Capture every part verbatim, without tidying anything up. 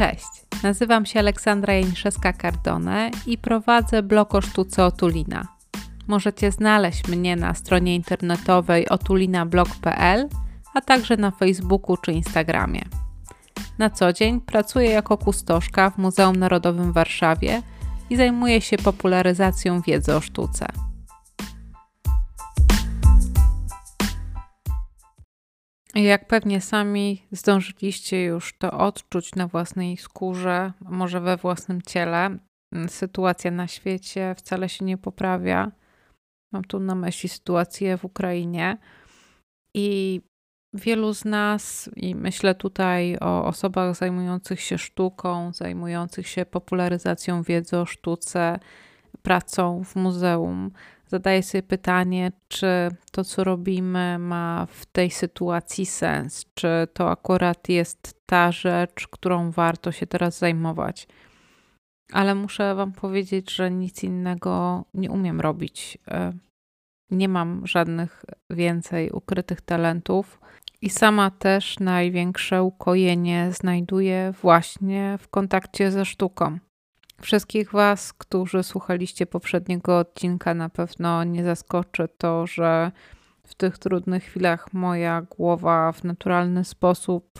Cześć, nazywam się Aleksandra Janiszewska Cardone i prowadzę blog o sztuce Otulina. Możecie znaleźć mnie na stronie internetowej otulina blog kropka p l, a także na Facebooku czy Instagramie. Na co dzień pracuję jako kustoszka w Muzeum Narodowym w Warszawie i zajmuję się popularyzacją wiedzy o sztuce. Jak pewnie sami zdążyliście już to odczuć na własnej skórze, może we własnym ciele, sytuacja na świecie wcale się nie poprawia. Mam tu na myśli sytuację w Ukrainie. I wielu z nas, i myślę tutaj o osobach zajmujących się sztuką, zajmujących się popularyzacją wiedzy o sztuce, pracą w muzeum, zadaję sobie pytanie, czy to, co robimy, ma w tej sytuacji sens, czy to akurat jest ta rzecz, którą warto się teraz zajmować. Ale muszę wam powiedzieć, że nic innego nie umiem robić. Nie mam żadnych więcej ukrytych talentów i sama też największe ukojenie znajduję właśnie w kontakcie ze sztuką. Wszystkich was, którzy słuchaliście poprzedniego odcinka, na pewno nie zaskoczy to, że w tych trudnych chwilach moja głowa w naturalny sposób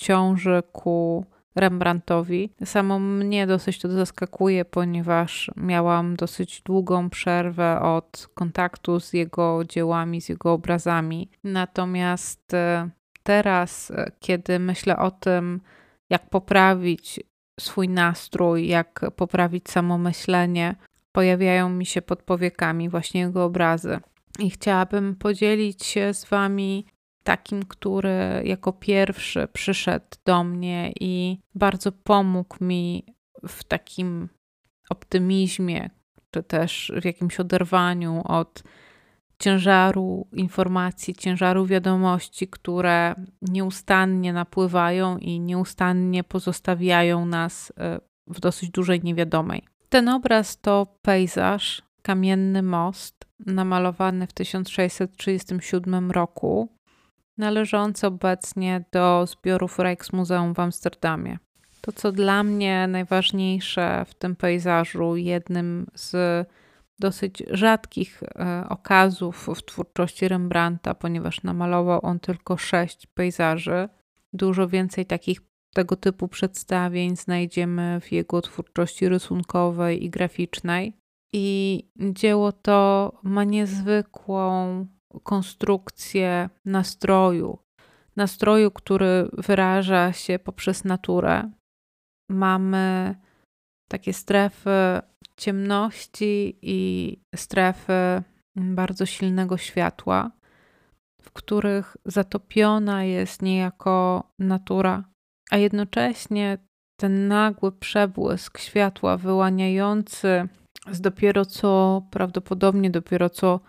ciąży ku Rembrandtowi. Samo mnie dosyć to zaskakuje, ponieważ miałam dosyć długą przerwę od kontaktu z jego dziełami, z jego obrazami. Natomiast teraz, kiedy myślę o tym, jak poprawić swój nastrój, jak poprawić samomyślenie, pojawiają mi się pod powiekami właśnie jego obrazy. I chciałabym podzielić się z wami takim, który jako pierwszy przyszedł do mnie i bardzo pomógł mi w takim optymizmie, czy też w jakimś oderwaniu od ciężaru informacji, ciężaru wiadomości, które nieustannie napływają i nieustannie pozostawiają nas w dosyć dużej niewiadomej. Ten obraz to pejzaż Kamienny most, namalowany w tysiąc sześćset trzydziestym siódmym roku, należący obecnie do zbiorów Rijksmuseum w Amsterdamie. To, co dla mnie najważniejsze w tym pejzażu, jednym z dosyć rzadkich okazów w twórczości Rembrandta, ponieważ namalował on tylko sześć pejzaży. Dużo więcej takich tego typu przedstawień znajdziemy w jego twórczości rysunkowej i graficznej. I dzieło to ma niezwykłą konstrukcję nastroju. Nastroju, który wyraża się poprzez naturę. Mamy takie strefy ciemności i strefy bardzo silnego światła, w których zatopiona jest niejako natura, a jednocześnie ten nagły przebłysk światła wyłaniający z dopiero co, prawdopodobnie dopiero co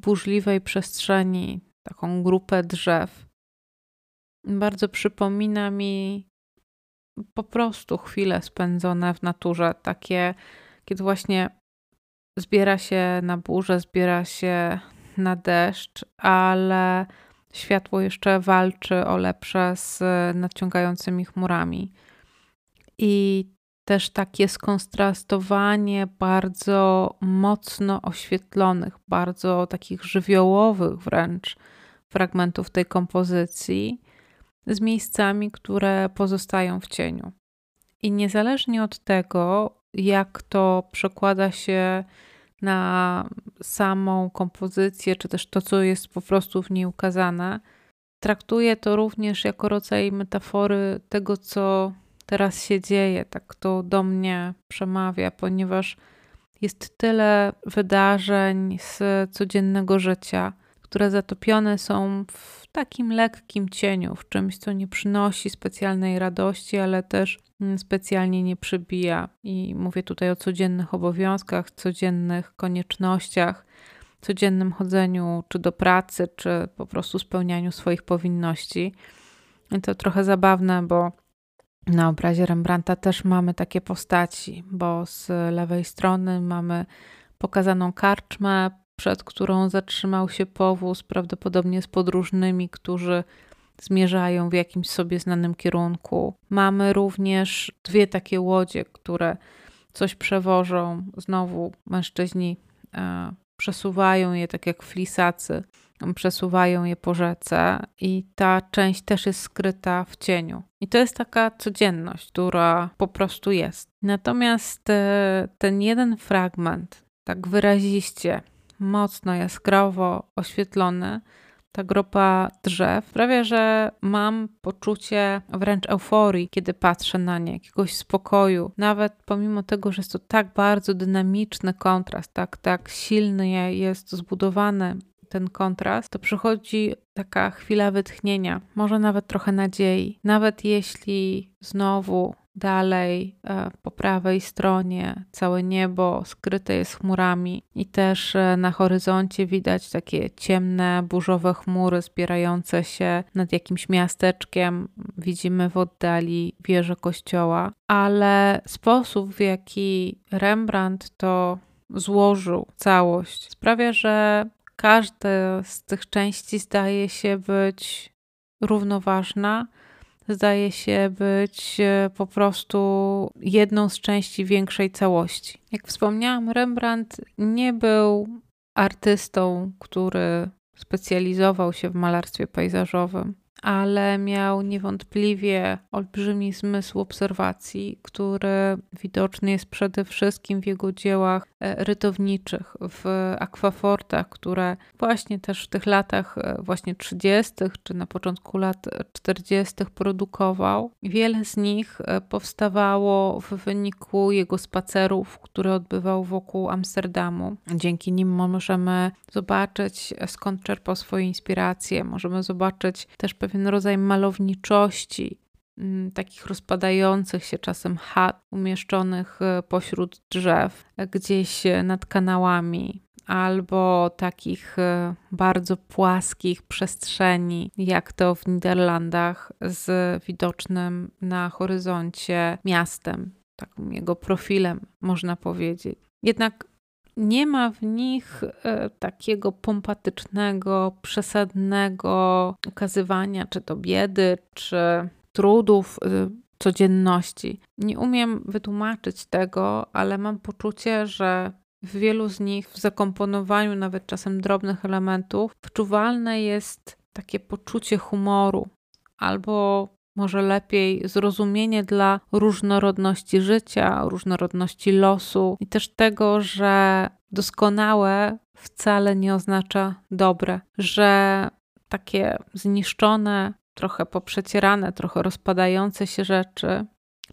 burzliwej przestrzeni taką grupę drzew bardzo przypomina mi po prostu chwile spędzone w naturze, takie kiedy właśnie zbiera się na burzę, zbiera się na deszcz, ale światło jeszcze walczy o lepsze z nadciągającymi chmurami. I też takie skontrastowanie bardzo mocno oświetlonych, bardzo takich żywiołowych wręcz fragmentów tej kompozycji z miejscami, które pozostają w cieniu. I niezależnie od tego, jak to przekłada się na samą kompozycję, czy też to, co jest po prostu w niej ukazane, traktuję to również jako rodzaj metafory tego, co teraz się dzieje. Tak to do mnie przemawia, ponieważ jest tyle wydarzeń z codziennego życia, które zatopione są w takim lekkim cieniu, w czymś, co nie przynosi specjalnej radości, ale też specjalnie nie przybija. I mówię tutaj o codziennych obowiązkach, codziennych koniecznościach, codziennym chodzeniu czy do pracy, czy po prostu spełnianiu swoich powinności. I to trochę zabawne, bo na obrazie Rembrandta też mamy takie postaci, bo z lewej strony mamy pokazaną karczmę, przed którą zatrzymał się powóz, prawdopodobnie z podróżnymi, którzy zmierzają w jakimś sobie znanym kierunku. Mamy również dwie takie łodzie, które coś przewożą. Znowu mężczyźni e, przesuwają je, tak jak flisacy, przesuwają je po rzece i ta część też jest skryta w cieniu. I to jest taka codzienność, która po prostu jest. Natomiast e, ten jeden fragment, tak wyraziście, mocno jaskrawo oświetlony, ta grupa drzew, sprawia, że mam poczucie wręcz euforii, kiedy patrzę na nie, jakiegoś spokoju. Nawet pomimo tego, że jest to tak bardzo dynamiczny kontrast, tak, tak silny jest zbudowany ten kontrast, to przychodzi taka chwila wytchnienia, może nawet trochę nadziei. Nawet jeśli znowu dalej po prawej stronie całe niebo skryte jest chmurami i też na horyzoncie widać takie ciemne, burzowe chmury zbierające się nad jakimś miasteczkiem. Widzimy w oddali wieżę kościoła, ale sposób, w jaki Rembrandt to złożył, całość, sprawia, że każda z tych części zdaje się być równoważna, zdaje się być po prostu jedną z części większej całości. Jak wspomniałam, Rembrandt nie był artystą, który specjalizował się w malarstwie pejzażowym, ale miał niewątpliwie olbrzymi zmysł obserwacji, który widoczny jest przede wszystkim w jego dziełach rytowniczych, w akwafortach, które właśnie też w tych latach właśnie trzydziestych czy na początku lat czterdziestych produkował. Wiele z nich powstawało w wyniku jego spacerów, które odbywał wokół Amsterdamu. Dzięki nim możemy zobaczyć, skąd czerpał swoje inspiracje, możemy zobaczyć też pewien rodzaj malowniczości, takich rozpadających się czasem chat umieszczonych pośród drzew, gdzieś nad kanałami, albo takich bardzo płaskich przestrzeni, jak to w Niderlandach, z widocznym na horyzoncie miastem, takim jego profilem, można powiedzieć. Jednak nie ma w nich takiego pompatycznego, przesadnego ukazywania czy to biedy, czy trudów, codzienności. Nie umiem wytłumaczyć tego, ale mam poczucie, że w wielu z nich w zakomponowaniu nawet czasem drobnych elementów wyczuwalne jest takie poczucie humoru albo może lepiej zrozumienie dla różnorodności życia, różnorodności losu i też tego, że doskonałe wcale nie oznacza dobre, że takie zniszczone, trochę poprzecierane, trochę rozpadające się rzeczy,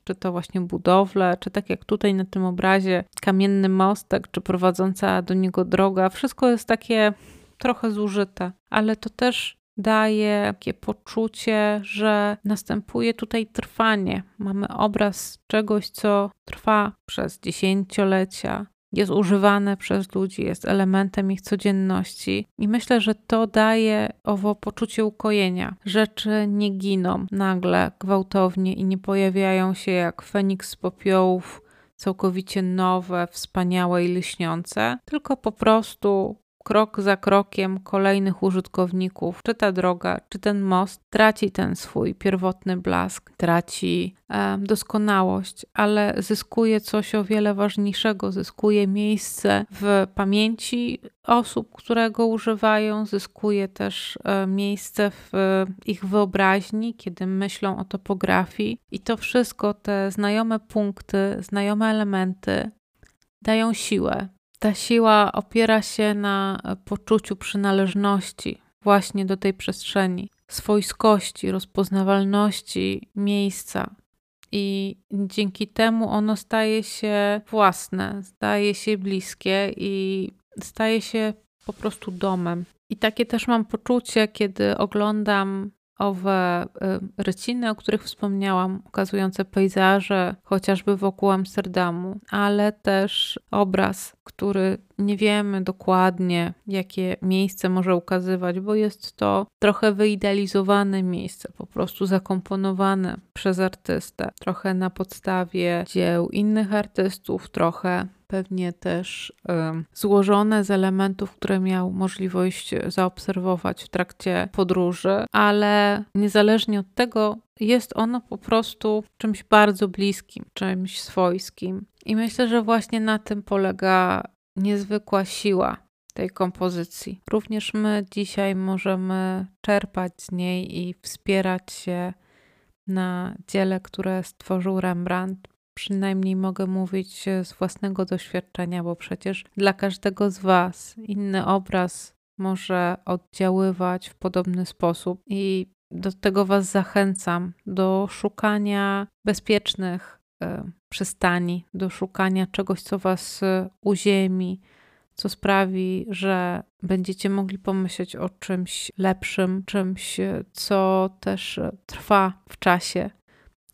czy to właśnie budowle, czy tak jak tutaj na tym obrazie kamienny mostek, czy prowadząca do niego droga, wszystko jest takie trochę zużyte, ale to też daje takie poczucie, że następuje tutaj trwanie. Mamy obraz czegoś, co trwa przez dziesięciolecia, jest używane przez ludzi, jest elementem ich codzienności i myślę, że to daje owo poczucie ukojenia. Rzeczy nie giną nagle, gwałtownie i nie pojawiają się jak feniks z popiołów, całkowicie nowe, wspaniałe i lśniące, tylko po prostu krok za krokiem kolejnych użytkowników, czy ta droga, czy ten most traci ten swój pierwotny blask, traci e, doskonałość, ale zyskuje coś o wiele ważniejszego, zyskuje miejsce w pamięci osób, które go używają, zyskuje też e, miejsce w e, ich wyobraźni, kiedy myślą o topografii i to wszystko, te znajome punkty, znajome elementy dają siłę. Ta siła opiera się na poczuciu przynależności właśnie do tej przestrzeni, swojskości, rozpoznawalności miejsca i dzięki temu ono staje się własne, staje się bliskie i staje się po prostu domem. I takie też mam poczucie, kiedy oglądam owe ryciny, o których wspomniałam, ukazujące pejzaże chociażby wokół Amsterdamu, ale też obraz, który nie wiemy dokładnie, jakie miejsce może ukazywać, bo jest to trochę wyidealizowane miejsce, po prostu zakomponowane przez artystę, trochę na podstawie dzieł innych artystów, trochę pewnie też y, złożone z elementów, które miał możliwość zaobserwować w trakcie podróży, ale niezależnie od tego jest ono po prostu czymś bardzo bliskim, czymś swojskim. I myślę, że właśnie na tym polega niezwykła siła tej kompozycji. Również my dzisiaj możemy czerpać z niej i wspierać się na dziele, które stworzył Rembrandt. Przynajmniej mogę mówić z własnego doświadczenia, bo przecież dla każdego z Was inny obraz może oddziaływać w podobny sposób i do tego Was zachęcam, do szukania bezpiecznych y, przystani, do szukania czegoś, co Was uziemi, co sprawi, że będziecie mogli pomyśleć o czymś lepszym, czymś, co też trwa w czasie,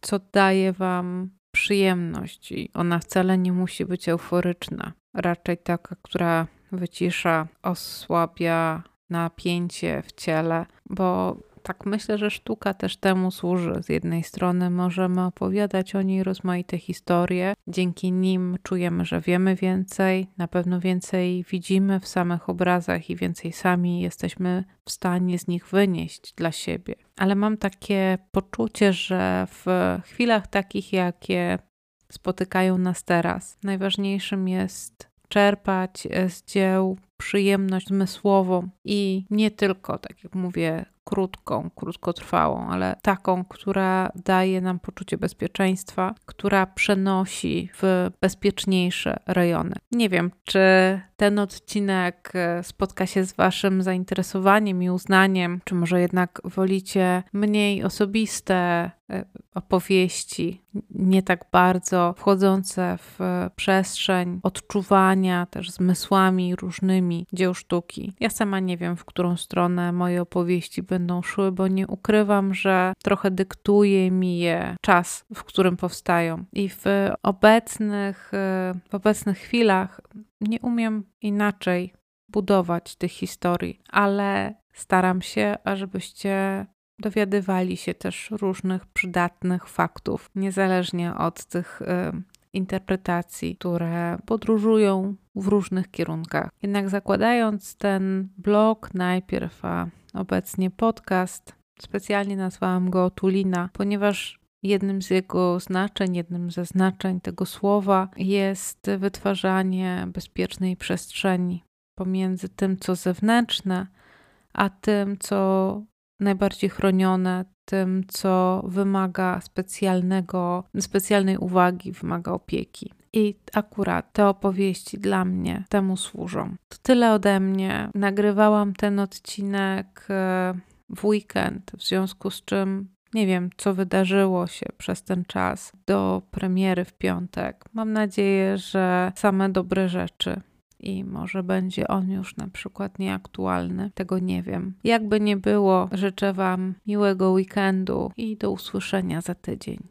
co daje Wam przyjemność i ona wcale nie musi być euforyczna. Raczej taka, która wycisza, osłabia napięcie w ciele, bo tak myślę, że sztuka też temu służy. Z jednej strony możemy opowiadać o niej rozmaite historie. Dzięki nim czujemy, że wiemy więcej, na pewno więcej widzimy w samych obrazach i więcej sami jesteśmy w stanie z nich wynieść dla siebie. Ale mam takie poczucie, że w chwilach takich, jakie spotykają nas teraz, najważniejszym jest czerpać z dzieł przyjemność zmysłową i nie tylko, tak jak mówię, krótką, krótkotrwałą, ale taką, która daje nam poczucie bezpieczeństwa, która przenosi w bezpieczniejsze rejony. Nie wiem, czy ten odcinek spotka się z Waszym zainteresowaniem i uznaniem, czy może jednak wolicie mniej osobiste opowieści, nie tak bardzo wchodzące w przestrzeń odczuwania też zmysłami różnymi dzieł sztuki. Ja sama nie wiem, w którą stronę moje opowieści będą szły, bo nie ukrywam, że trochę dyktuje mi je czas, w którym powstają. I w obecnych, w obecnych chwilach nie umiem inaczej budować tych historii, ale staram się, ażebyście dowiadywali się też różnych przydatnych faktów, niezależnie od tych y, interpretacji, które podróżują w różnych kierunkach. Jednak zakładając ten blog najpierw, a obecnie podcast, specjalnie nazwałam go Otulina, ponieważ jednym z jego znaczeń, jednym ze znaczeń tego słowa jest wytwarzanie bezpiecznej przestrzeni pomiędzy tym, co zewnętrzne, a tym, co najbardziej chronione, tym, co wymaga specjalnego, specjalnej uwagi, wymaga opieki. I akurat te opowieści dla mnie temu służą. To tyle ode mnie. Nagrywałam ten odcinek w weekend, w związku z czym nie wiem, co wydarzyło się przez ten czas do premiery w piątek. Mam nadzieję, że same dobre rzeczy. I może będzie on już na przykład nieaktualny, tego nie wiem. Jakby nie było, życzę Wam miłego weekendu i do usłyszenia za tydzień.